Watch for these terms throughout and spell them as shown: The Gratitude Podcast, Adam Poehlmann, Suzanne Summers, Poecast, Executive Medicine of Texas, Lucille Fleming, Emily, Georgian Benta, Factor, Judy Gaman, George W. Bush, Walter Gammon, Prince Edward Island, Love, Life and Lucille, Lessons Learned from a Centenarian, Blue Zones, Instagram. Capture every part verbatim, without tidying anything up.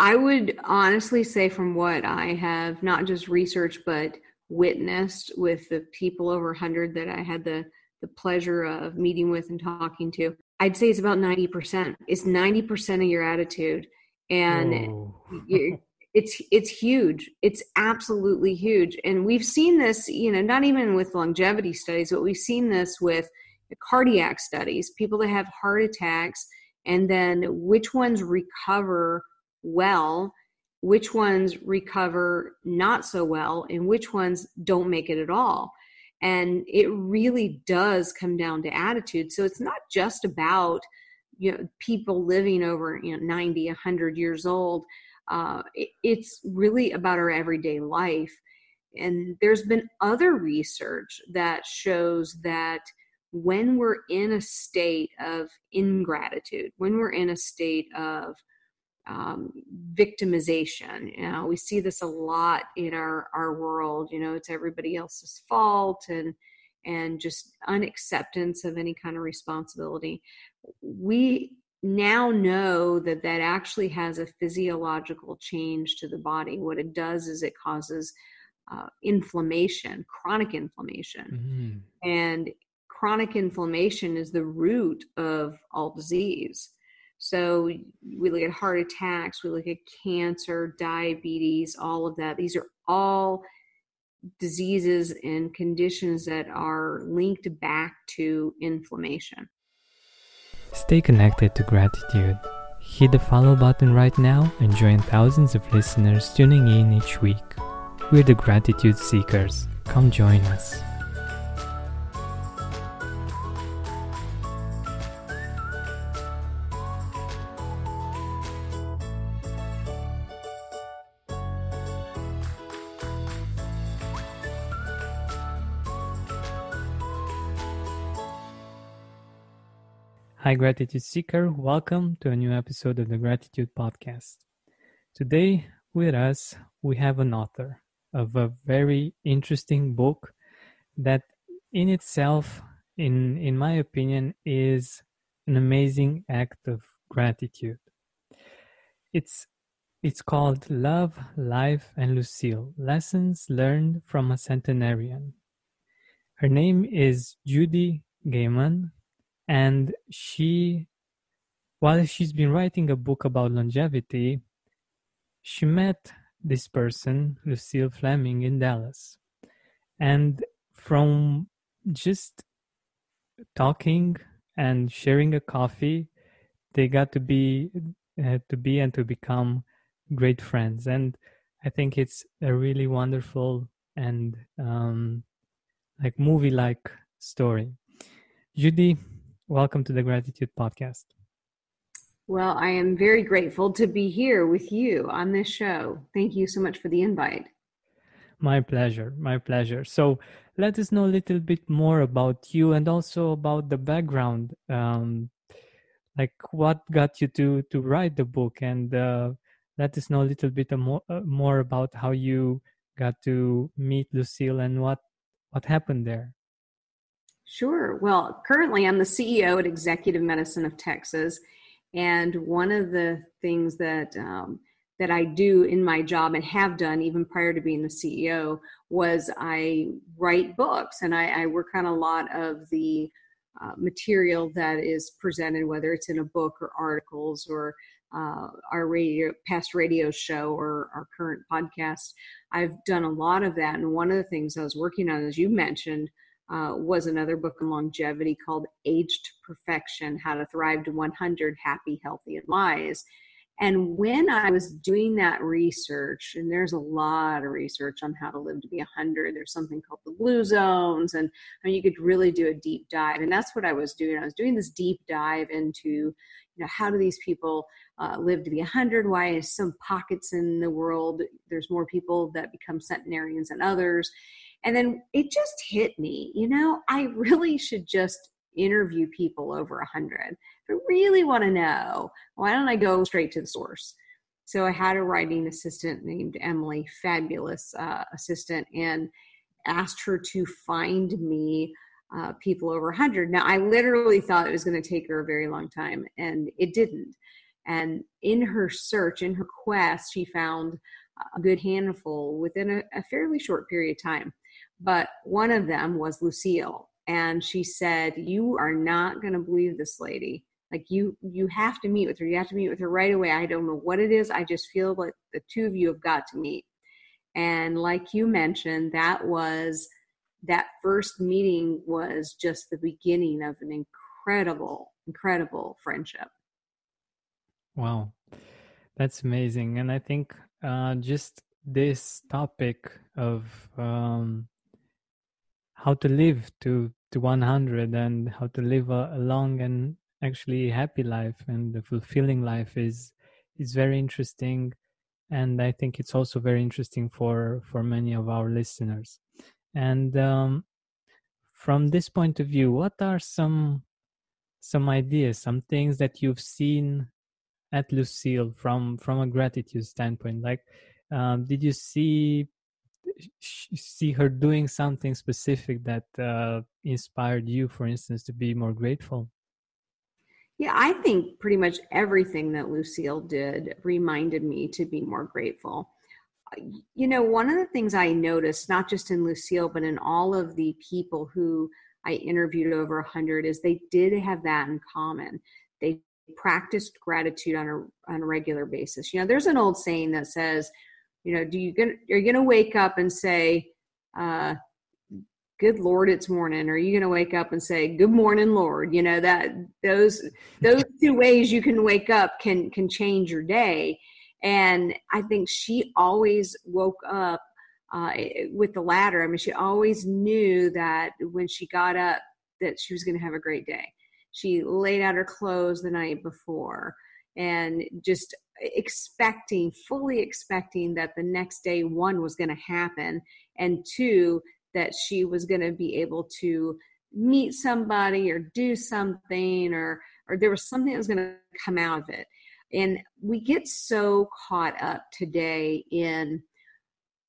I would honestly say, from what I have not just researched, but witnessed with the people over one hundred that I had the, the pleasure of meeting with and talking to, I'd say it's about ninety percent. It's ninety percent of your attitude. And oh. you, it's it's huge. It's absolutely huge. And we've seen this, you know, not even with longevity studies, but we've seen this with the cardiac studies, people that have heart attacks, and then which ones recover well, which ones recover not so well, and which ones don't make it at all. And it really does come down to attitude. So it's not just about, you know, people living over, you know, ninety, a hundred years old. Uh, it, it's really about our everyday life. And there's been other research that shows that when we're in a state of ingratitude, when we're in a state of um, victimization, you know, we see this a lot in our, our world, you know, it's everybody else's fault and, and just unacceptance of any kind of responsibility. We now know that that actually has a physiological change to the body. What it does is it causes uh, inflammation, chronic inflammation. Mm-hmm. And chronic inflammation is the root of all disease. So we look at heart attacks, we look at cancer, diabetes, all of that. These are all diseases and conditions that are linked back to inflammation. Stay connected to gratitude. Hit the follow button right now and join thousands of listeners tuning in each week. We're the Gratitude Seekers. Come join us. Hi, Gratitude Seeker. Welcome to a new episode of the Gratitude Podcast. Today with us, we have an author of a very interesting book that in itself, in, in my opinion, is an amazing act of gratitude. It's, it's called Love, Life and Lucille, Lessons Learned from a Centenarian. Her name is Judy Gaman. And she, while she's been writing a book about longevity, she met this person, Lucille Fleming, in Dallas. And from just talking and sharing a coffee, they got to be, uh, to be and to become great friends. And I think it's a really wonderful and um, like movie-like story. Judy, welcome to the Gratitude Podcast. Well, I am very grateful to be here with you on this show. Thank you so much for the invite. My pleasure. My pleasure. So let us know a little bit more about you and also about the background. Um, like what got you to, to write the book, and uh, let us know a little bit more, uh, more about how you got to meet Lucille and what, what happened there. Sure. Well, currently I'm the C E O at Executive Medicine of Texas. And one of the things that um, that I do in my job and have done even prior to being the C E O was I write books, and I, I work on a lot of the uh, material that is presented, whether it's in a book or articles or uh, our radio, past radio show or our current podcast. I've done a lot of that. And one of the things I was working on, as you mentioned, Uh, was another book on longevity called Aged Perfection, How to Thrive to one hundred, Happy, Healthy, and Wise. And when I was doing that research, and there's a lot of research on how to live to be one hundred, there's something called the Blue Zones, and I mean, you could really do a deep dive. And that's what I was doing. I was doing this deep dive into, you know, how do these people uh, live to be one hundred? Why is some pockets in the world, there's more people that become centenarians than others? And then it just hit me, you know, I really should just interview people over one hundred. If I really want to know, why don't I go straight to the source? So I had a writing assistant named Emily, fabulous uh, assistant, and asked her to find me uh, people over one hundred. Now, I literally thought it was going to take her a very long time, and it didn't. And in her search, in her quest, she found a good handful within a, a fairly short period of time. But one of them was Lucille. And she said, you are not going to believe this lady. Like you, you have to meet with her. You have to meet with her right away. I don't know what it is. I just feel like the two of you have got to meet. And like you mentioned, that was, that first meeting was just the beginning of an incredible, incredible friendship. Wow. That's amazing. And I think uh, just this topic of um, how to live to, to one hundred and how to live a, a long and actually happy life and a fulfilling life is is very interesting. And I think it's also very interesting for, for many of our listeners. And um, from this point of view, what are some some ideas, some things that you've seen at Lucille from, from a gratitude standpoint? Like, um, did you see see her doing something specific that uh, inspired you, for instance, to be more grateful? Yeah, I think pretty much everything that Lucille did reminded me to be more grateful. You know, one of the things I noticed, not just in Lucille, but in all of the people who I interviewed over one hundred, is they did have that in common. They practiced gratitude on a on a regular basis. You know, there's an old saying that says, you know, do you gonna, are you going to wake up and say, uh, good Lord, it's morning. Or are you going to wake up and say, good morning, Lord? You know, that those, those two ways you can wake up can, can change your day. And I think she always woke up uh, with the latter. I mean, she always knew that when she got up that she was going to have a great day. She laid out her clothes the night before and just expecting, fully expecting that the next day, one, was going to happen, and two, that she was going to be able to meet somebody or do something, or or there was something that was going to come out of it. And we get so caught up today in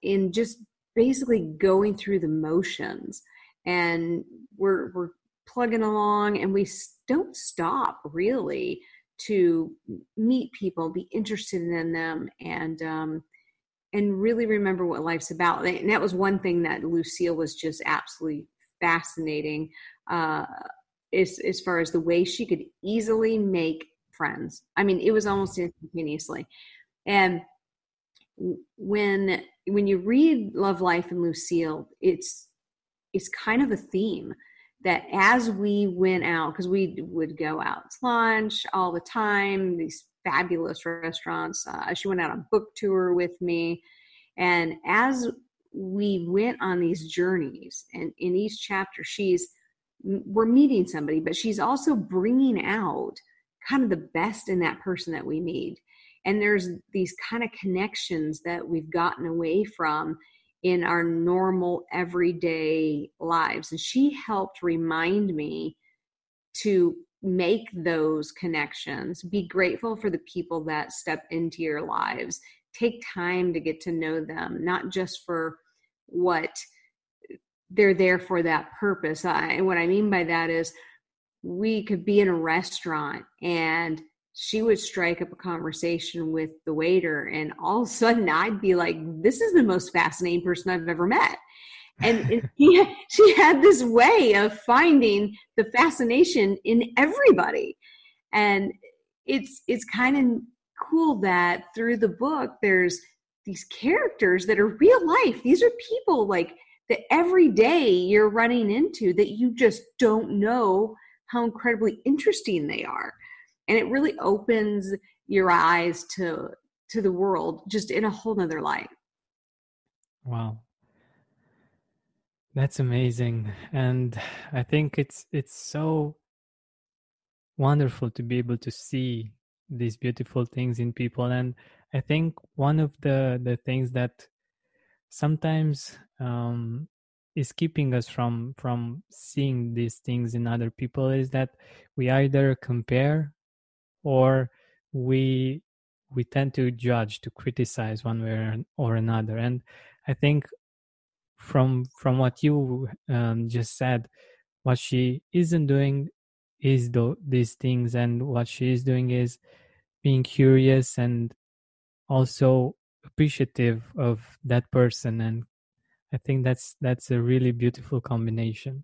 in just basically going through the motions, and we're we're plugging along, and we don't stop really to meet people, be interested in them, and um, and really remember what life's about. And that was one thing that Lucille was just absolutely fascinating, uh, as, as far as the way she could easily make friends. I mean, it was almost instantaneously. And when when you read Love, Life, and Lucille, it's it's kind of a theme that as we went out, because we would go out to lunch all the time, these fabulous restaurants. Uh, she went out on a book tour with me. And as we went on these journeys, and in each chapter, she's, we're meeting somebody, but she's also bringing out kind of the best in that person that we meet. And there's these kind of connections that we've gotten away from in our normal everyday lives. And she helped remind me to make those connections, be grateful for the people that step into your lives, take time to get to know them, not just for what they're there for, that purpose. I, and what I mean by that is we could be in a restaurant and she would strike up a conversation with the waiter, and all of a sudden I'd be like, this is the most fascinating person I've ever met. And, and she, she had this way of finding the fascination in everybody. And it's, it's kind of cool that through the book, there's these characters that are real life. These are people like that every day you're running into that you just don't know how incredibly interesting they are. And it really opens your eyes to to the world just in a whole nother light. Wow. That's amazing. And I think it's it's so wonderful to be able to see these beautiful things in people. And I think one of the, the things that sometimes um, is keeping us from from seeing these things in other people is that we either compare or we we tend to judge, to criticize one way or another. And I think from from what you um, just said, what she isn't doing is do- these things, and what she is doing is being curious and also appreciative of that person. And I think that's that's a really beautiful combination.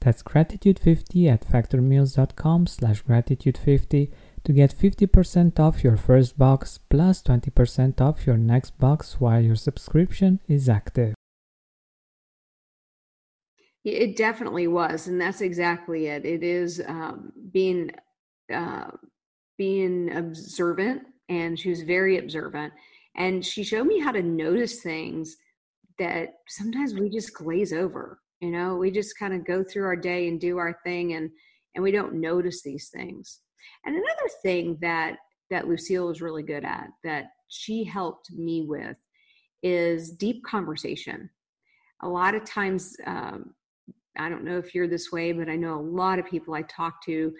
That's gratitude fifty at factor meals dot com slash gratitude fifty to get fifty percent off your first box plus twenty percent off your next box while your subscription is active. It definitely was, and that's exactly it. It is um, being uh, being observant, and she was very observant. And she showed me how to notice things that sometimes we just glaze over. You know, we just kind of go through our day and do our thing, and, and we don't notice these things. And another thing that, that Lucille was really good at, that she helped me with, is deep conversation. A lot of times, um, I don't know if you're this way, but I know a lot of people I talked to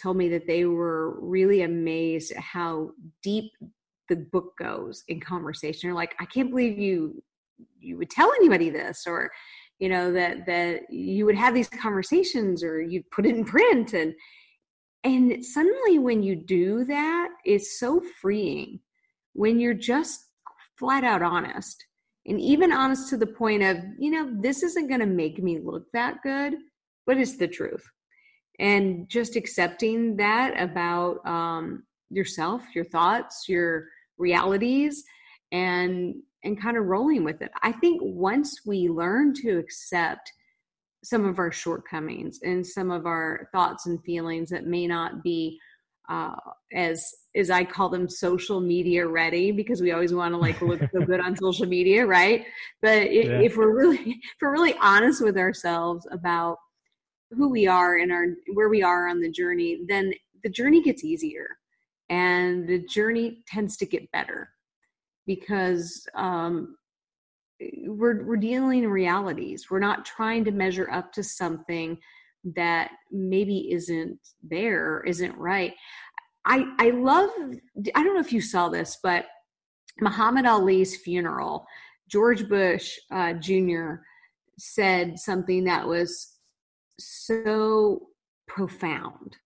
told me that they were really amazed at how deep the book goes in conversation. They're like, I can't believe you you would tell anybody this, or you know, that that you would have these conversations, or you'd put it in print. And and suddenly when you do that, it's so freeing when you're just flat out honest, and even honest to the point of, you know, this isn't going to make me look that good, but it's the truth. And just accepting that about um, yourself, your thoughts, your realities, and and kind of rolling with it. I think once we learn to accept some of our shortcomings and some of our thoughts and feelings that may not be uh, as, as I call them, social media ready, because we always want to like look so good on social media. Right. But it, yeah. if we're really, if we're really honest with ourselves about who we are and our, where we are on the journey, then the journey gets easier, and the journey tends to get better. Because um, we're we're dealing in realities. We're not trying to measure up to something that maybe isn't there, isn't right. I I love. I don't know if you saw this, but Muhammad Ali's funeral, George Bush uh, Junior said something that was so profound.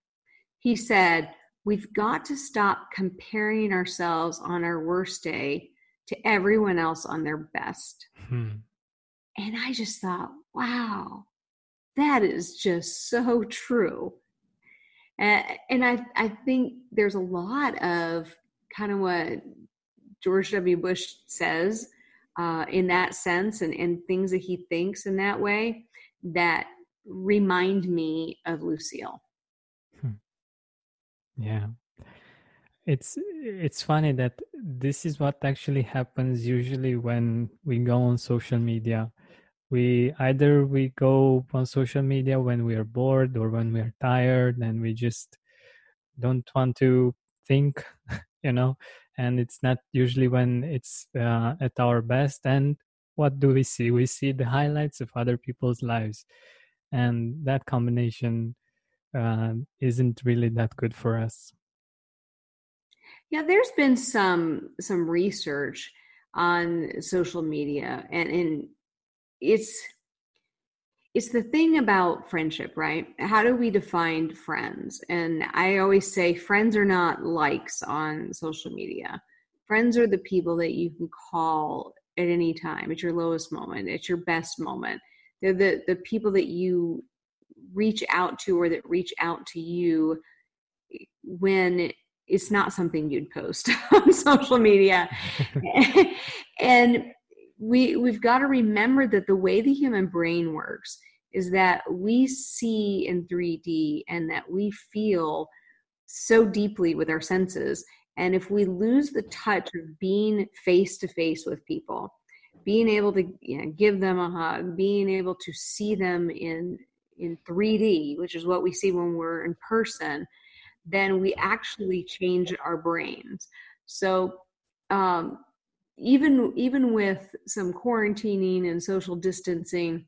He said, "We've got to stop comparing ourselves on our worst day to everyone else on their best." Hmm. And I just thought, wow, that is just so true. Uh, and I, I think there's a lot of kind of what George W. Bush says uh, in that sense, and, and things that he thinks in that way that remind me of Lucille. Yeah, it's it's funny that this is what actually happens usually when we go on social media. We either we go on social media when we are bored or when we are tired and we just don't want to think, you know, and it's not usually when it's uh, at our best. And what do we see? We see the highlights of other people's lives, and that combination Uh, isn't really that good for us. Yeah, there's been some some research on social media, and, and it's it's the thing about friendship, right? How do we define friends? And I always say friends are not likes on social media. Friends are the people that you can call at any time, at your lowest moment, at your best moment. They're the the people that you reach out to, or that reach out to you when it's not something you'd post on social media. And we, we've got to remember that the way the human brain works is that we see in three D and that we feel so deeply with our senses. And if we lose the touch of being face-to-face with people, being able to you know, give them a hug, being able to see them in in three D, which is what we see when we're in person, then we actually change our brains. So um, even even with some quarantining and social distancing,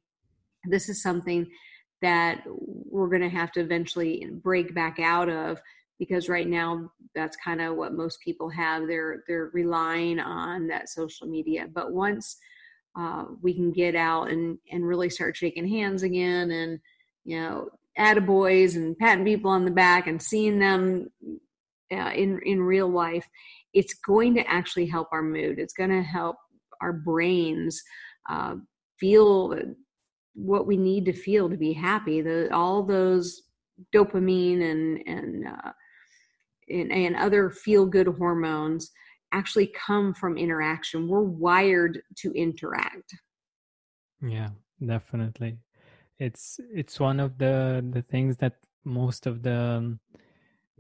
this is something that we're going to have to eventually break back out of, because right now that's kind of what most people have. They're they're relying on that social media. But once uh, we can get out and, and really start shaking hands again and, you know, attaboys and patting people on the back and seeing them uh, in, in real life, it's going to actually help our mood. It's going to help our brains uh, feel what we need to feel to be happy. The, all those dopamine and and, uh, and and other feel-good hormones actually come from interaction. We're wired to interact. Yeah, definitely. It's it's one of the, the things that most of the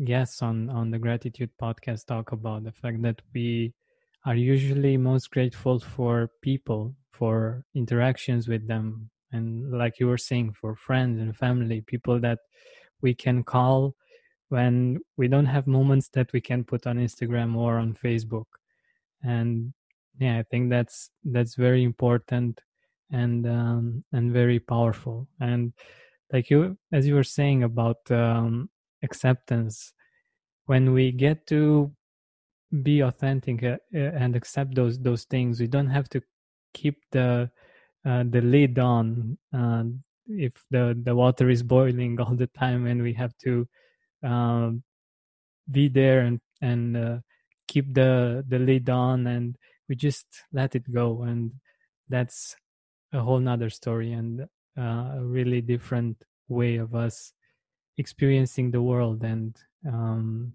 guests on, on the Gratitude Podcast talk about, the fact that we are usually most grateful for people, for interactions with them. And like you were saying, for friends and family, people that we can call when we don't have moments that we can put on Instagram or on Facebook. And yeah, I think that's that's very important and um, and very powerful. And like you, as you were saying about um, acceptance, when we get to be authentic and accept those those things, we don't have to keep the Uh, the lid on uh, if the, the water is boiling all the time, and we have to uh, be there and and uh, keep the the lid on, and we just let it go, and that's a whole nother story and uh, a really different way of us experiencing the world and um,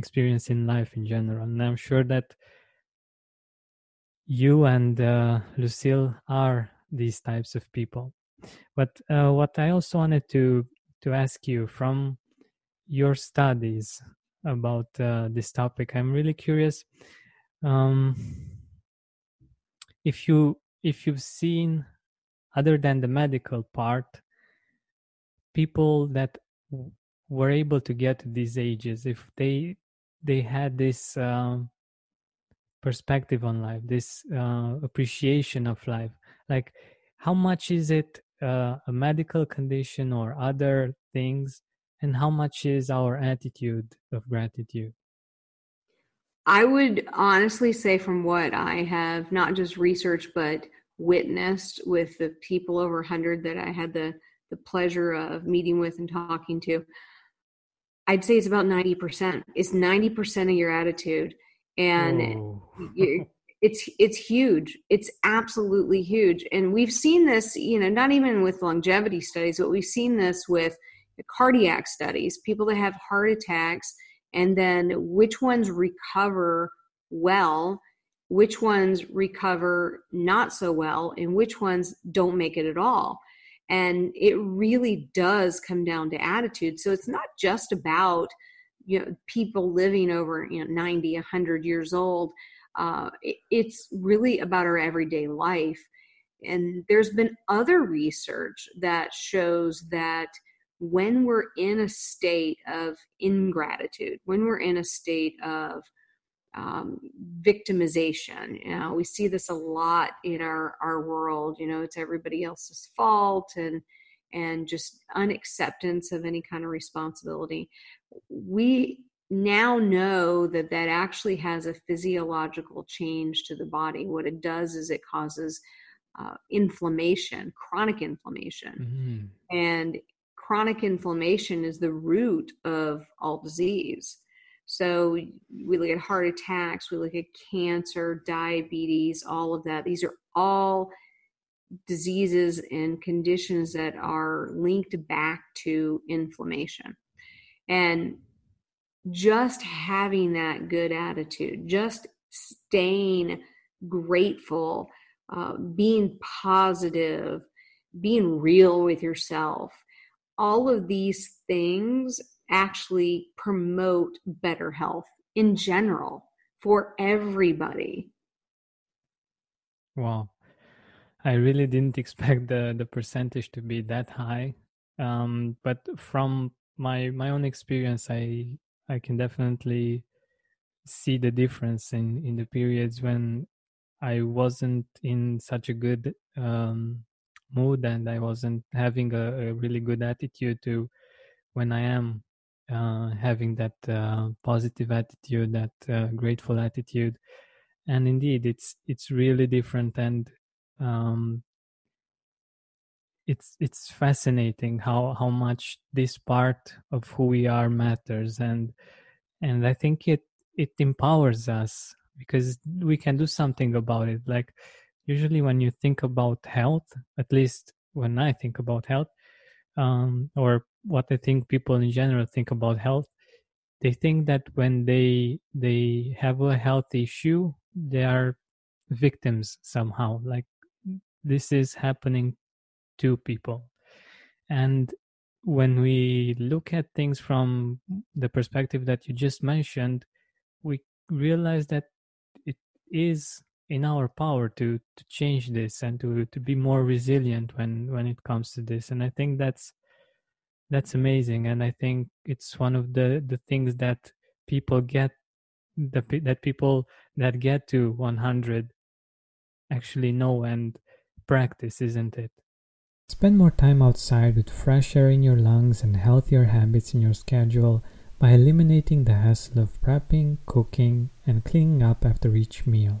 experiencing life in general. And I'm sure that you and uh, Lucille are these types of people. But uh, what I also wanted to to ask you, from your studies about uh, this topic, I'm really curious um, if you if you've seen, other than the medical part, people that w- were able to get to these ages, if they they had this uh, perspective on life, this uh, appreciation of life. Like, how much is it uh, a medical condition or other things, and how much is our attitude of gratitude? I would honestly say, from what I have not just researched but witnessed with the people over one hundred that I had the, the pleasure of meeting with and talking to, I'd say it's about ninety percent. It's ninety percent of your attitude. And it's, it's huge. It's absolutely huge. And we've seen this, you know, not even with longevity studies, but we've seen this with the cardiac studies, people that have heart attacks, and then which ones recover well, which ones recover not so well, and which ones don't make it at all. And it really does come down to attitude. So it's not just about, you know, people living over, you know, ninety, one hundred years old. Uh, it, it's really about our everyday life. And there's been other research that shows that when we're in a state of ingratitude, when we're in a state of um, victimization, you know, we see this a lot in our, our world, you know, it's everybody else's fault and, and just unacceptance of any kind of responsibility. We now know that that actually has a physiological change to the body. What it does is it causes uh, inflammation, chronic inflammation. Mm-hmm. And chronic inflammation is the root of all disease. So we look at heart attacks, we look at cancer, diabetes, all of that. These are all diseases and conditions that are linked back to inflammation. And just having that good attitude, just staying grateful, uh, being positive, being real with yourself, all of these things actually promote better health in general for everybody. Wow. I really didn't expect the, the percentage to be that high. Um, but from my my own experience, I I can definitely see the difference in, in the periods when I wasn't in such a good um, mood and I wasn't having a, a really good attitude to when I am uh, having that uh, positive attitude, that uh, grateful attitude. And indeed, it's it's really different, and um, it's it's fascinating how, how much this part of who we are matters, and and I think it it empowers us because we can do something about it. Like usually, when you think about health, at least when I think about health, um, or what I think people in general think about health, they think that when they they have a health issue, they are victims somehow, like this is happening to people. And when we look at things from the perspective that you just mentioned, we realize that it is in our power to to change this and to to be more resilient when when it comes to this. And I think that's that's amazing, and I think it's one of the the things that people get the that people that get to one hundred actually know and practice, isn't it? Spend more time outside with fresh air in your lungs and healthier habits in your schedule by eliminating the hassle of prepping, cooking, and cleaning up after each meal.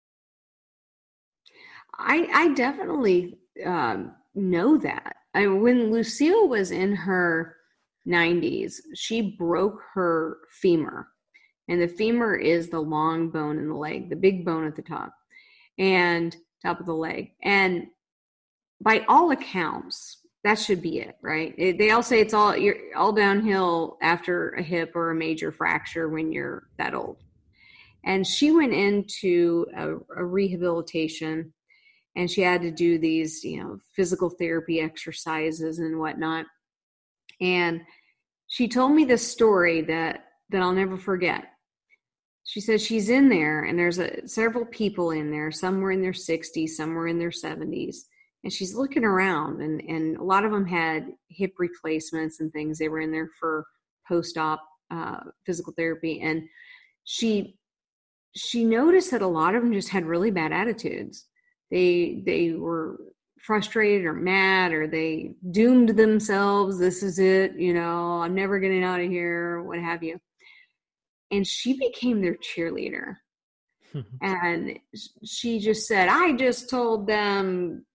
I, I definitely um, know that. I, when Lucille was in her nineties, she broke her femur, and the femur is the long bone in the leg, the big bone at the top and top of the leg. And by all accounts, that should be it, right? It, they all say it's all you're all downhill after a hip or a major fracture when you're that old. And she went into a, a rehabilitation, and she had to do these, you know, physical therapy exercises and whatnot. And she told me this story that, that I'll never forget. She said she's in there, and there's a, several people in there. Some were in their sixties, some were in their seventies. And she's looking around, and, and a lot of them had hip replacements and things. They were in there for post-op uh, physical therapy. And she she noticed that a lot of them just had really bad attitudes. They they were frustrated or mad, or they doomed themselves. This is it, you know, I'm never getting out of here, what have you. And she became their cheerleader. And she just said, I just told them,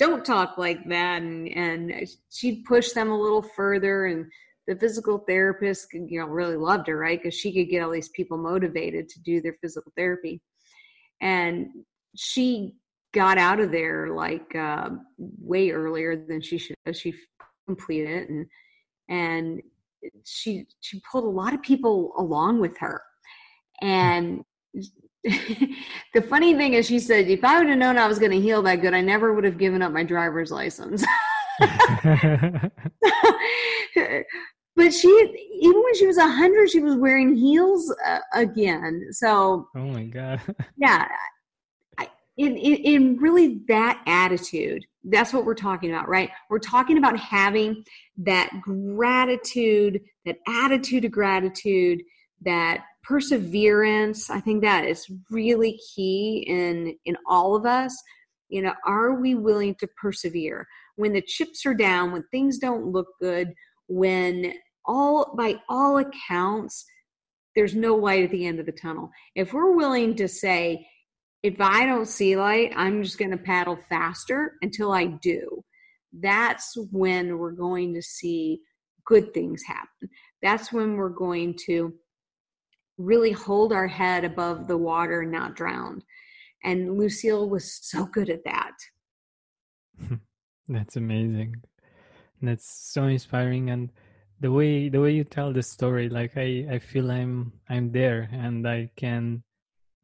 don't talk like that. And, and she pushed them a little further. And the physical therapist, you know, really loved her, right? Because she could get all these people motivated to do their physical therapy. And she got out of there like uh, way earlier than she should have. She completed it, and and she she pulled a lot of people along with her. And the funny thing is, she said, if I would have known I was going to heal that good, I never would have given up my driver's license. But she, even when she was one hundred, she was wearing heels uh, again. So, oh my God. Yeah. I, in, in, in really that attitude, that's what we're talking about, right? We're talking about having that gratitude, that attitude of gratitude, that perseverance. I think that is really key in, in all of us. You know, are we willing to persevere when the chips are down, when things don't look good, when all by all accounts, there's no light at the end of the tunnel? If we're willing to say, if I don't see light, I'm just going to paddle faster until I do, that's when we're going to see good things happen. That's when we're going to really hold our head above the water and not drown. And Lucille was so good at that. That's amazing. And that's so inspiring. And the way the way you tell the story, like I, I feel I'm I'm there, and I can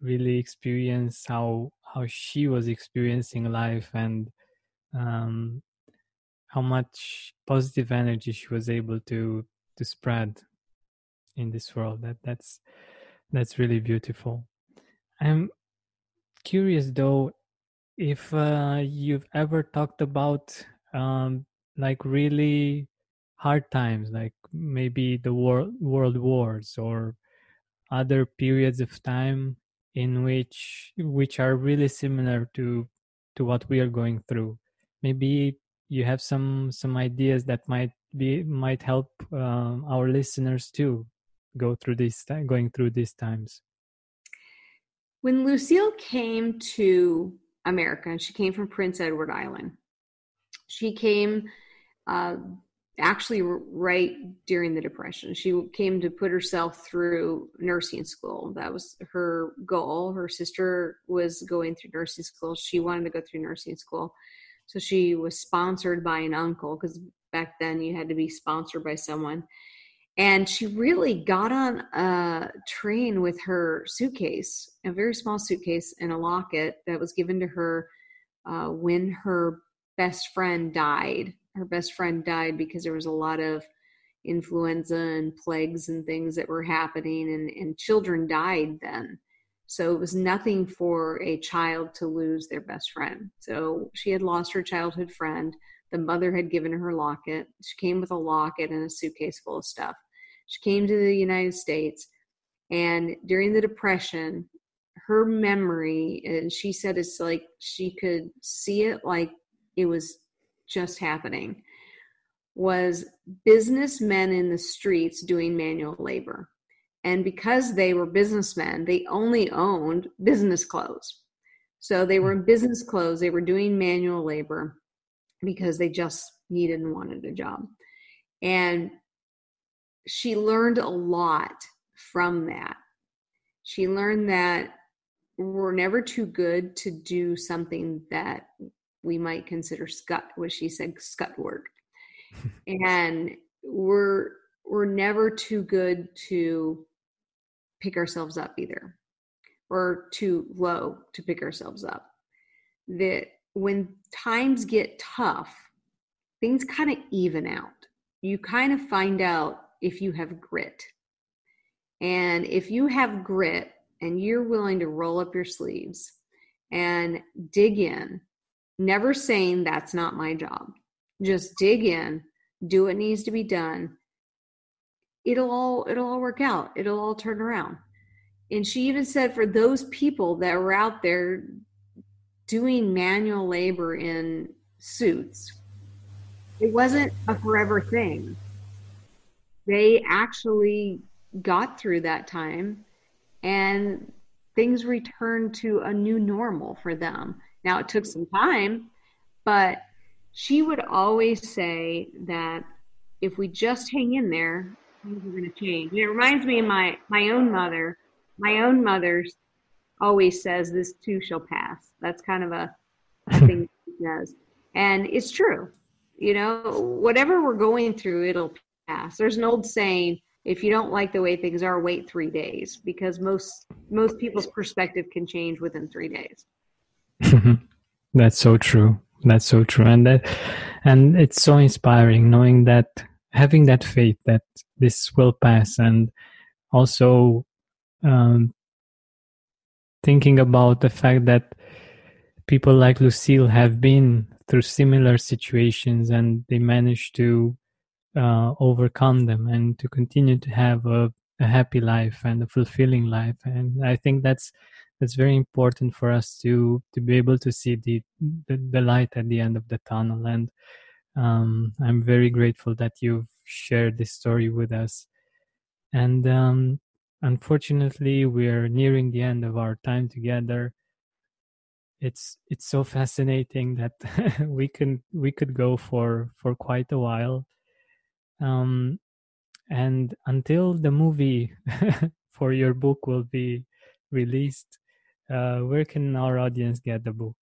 really experience how how she was experiencing life, and um, how much positive energy she was able to to spread in this world. That that's that's really beautiful. I'm curious though, if uh, you've ever talked about um, like really hard times, like maybe the world world wars or other periods of time in which which are really similar to to what we are going through. Maybe you have some some ideas that might be might help um, our listeners too go through this going through these times. When Lucille came to America, she came from Prince Edward Island. She came uh, actually right during the Depression. She came to put herself through nursing school. That was her goal. Her sister was going through nursing school. She wanted to go through nursing school. So she was sponsored by an uncle, because back then you had to be sponsored by someone. And she really got on a train with her suitcase, a very small suitcase and a locket that was given to her uh, when her best friend died. Her best friend died because there was a lot of influenza and plagues and things that were happening, and, and children died then. So it was nothing for a child to lose their best friend. So she had lost her childhood friend. The mother had given her locket. She came with a locket and a suitcase full of stuff. She came to the United States, and during the Depression, her memory, and she said it's like she could see it like it was just happening, was businessmen in the streets doing manual labor. And because they were businessmen, they only owned business clothes. So they were in business clothes. They were doing manual labor because they just needed and wanted a job. And she learned a lot from that. She learned that we're never too good to do something that we might consider scut, what she said, scut work. And we're we're never too good to pick ourselves up either, or too low to pick ourselves up. That when times get tough, things kind of even out. You kind of find out if you have grit. And if you have grit and you're willing to roll up your sleeves and dig in, never saying that's not my job, just dig in, do what needs to be done, it'll all it'll all work out. It'll all turn around. And she even said for those people that were out there doing manual labor in suits, it wasn't a forever thing. They actually got through that time, and things returned to a new normal for them. Now, it took some time, but she would always say that if we just hang in there, things are going to change. And it reminds me of my, my own mother. My own mother's always says, "This too shall pass." That's kind of a, a thing she does. And it's true. You know, whatever we're going through, it'll pass. There's an old saying, if you don't like the way things are, wait three days, because most most people's perspective can change within three days. That's so true. That's so true. And that, and it's so inspiring knowing that having that faith that this will pass, and also um, thinking about the fact that people like Lucille have been through similar situations and they managed to uh, overcome them and to continue to have a, a happy life and a fulfilling life. And I think that's that's very important for us to to be able to see the the, the light at the end of the tunnel. And um, I'm very grateful that you've shared this story with us. And um, unfortunately, we're nearing the end of our time together. It's it's so fascinating that we can we could go for, for quite a while. Um, and until the movie for your book will be released, uh, where can our audience get the book?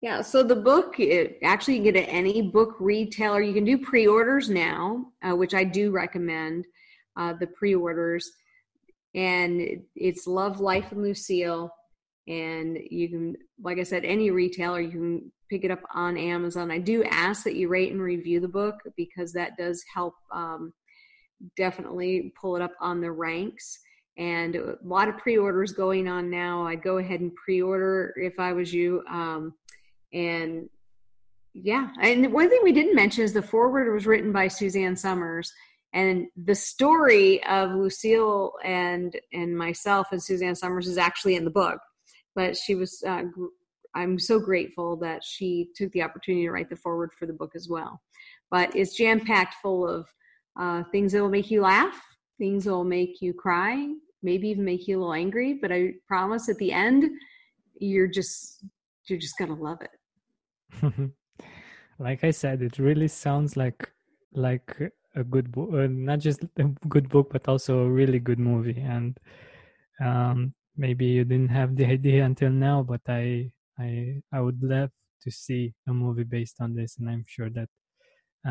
Yeah, so the book, it, actually you can get it at any book retailer. You can do pre-orders now, uh, which I do recommend. Uh, the pre-orders, and it's Love, Life, and Lucille, and you can, like I said, any retailer, you can pick it up on Amazon. I do ask that you rate and review the book, because that does help um, definitely pull it up on the ranks, and a lot of pre-orders going on now. I'd go ahead and pre-order if I was you, um, and yeah, and one thing we didn't mention is the foreword was written by Suzanne Summers. And the story of Lucille and and myself and Suzanne Summers is actually in the book. But she was, uh, gr- I'm so grateful that she took the opportunity to write the foreword for the book as well. But it's jam-packed full of uh, things that will make you laugh, things that will make you cry, maybe even make you a little angry. But I promise at the end, you're just you're just going to love it. Like I said, it really sounds like like... a good book, uh, not just a good book, but also a really good movie. And um, maybe you didn't have the idea until now, but I, I, I would love to see a movie based on this, and I'm sure that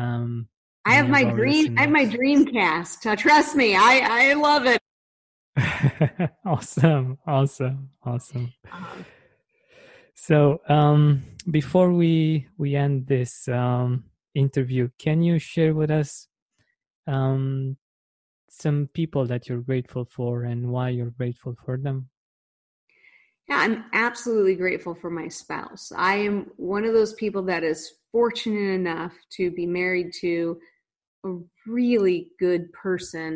um, I have my dream. I have my dream cast. Uh, trust me, I, I love it. Awesome, awesome, awesome. So um, before we we end this um, interview, can you share with us Um, some people that you're grateful for and why you're grateful for them? Yeah, I'm absolutely grateful for my spouse. I am one of those people that is fortunate enough to be married to a really good person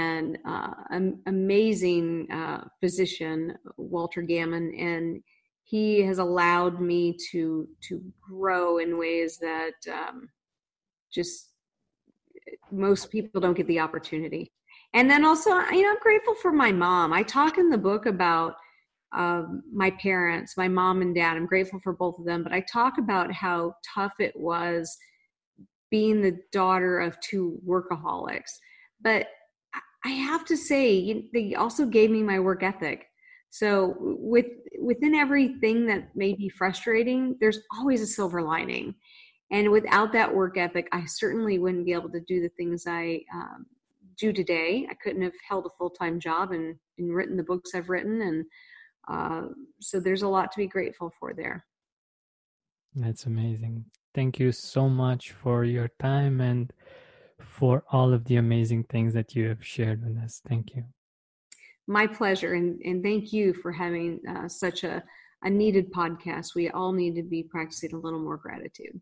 and uh, an amazing uh, physician, Walter Gammon, and he has allowed me to to grow in ways that um, just most people don't get the opportunity. And then also, you know, I'm grateful for my mom. I talk in the book about um, my parents, my mom and dad. I'm grateful for both of them, but I talk about how tough it was being the daughter of two workaholics. But I have to say, they also gave me my work ethic. So with within everything that may be frustrating, there's always a silver lining. And without that work ethic, I certainly wouldn't be able to do the things I um, do today. I couldn't have held a full-time job and, and written the books I've written. And uh, so there's a lot to be grateful for there. That's amazing. Thank you so much for your time and for all of the amazing things that you have shared with us. Thank you. My pleasure. And, and thank you for having uh, such a, a needed podcast. We all need to be practicing a little more gratitude.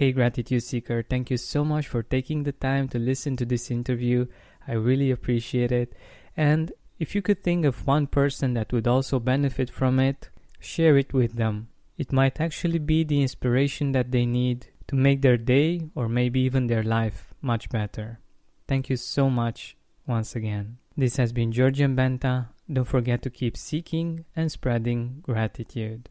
Hey Gratitude Seeker, thank you so much for taking the time to listen to this interview. I really appreciate it. And if you could think of one person that would also benefit from it, share it with them. It might actually be the inspiration that they need to make their day or maybe even their life much better. Thank you so much once again. This has been Georgian Benta. Don't forget to keep seeking and spreading gratitude.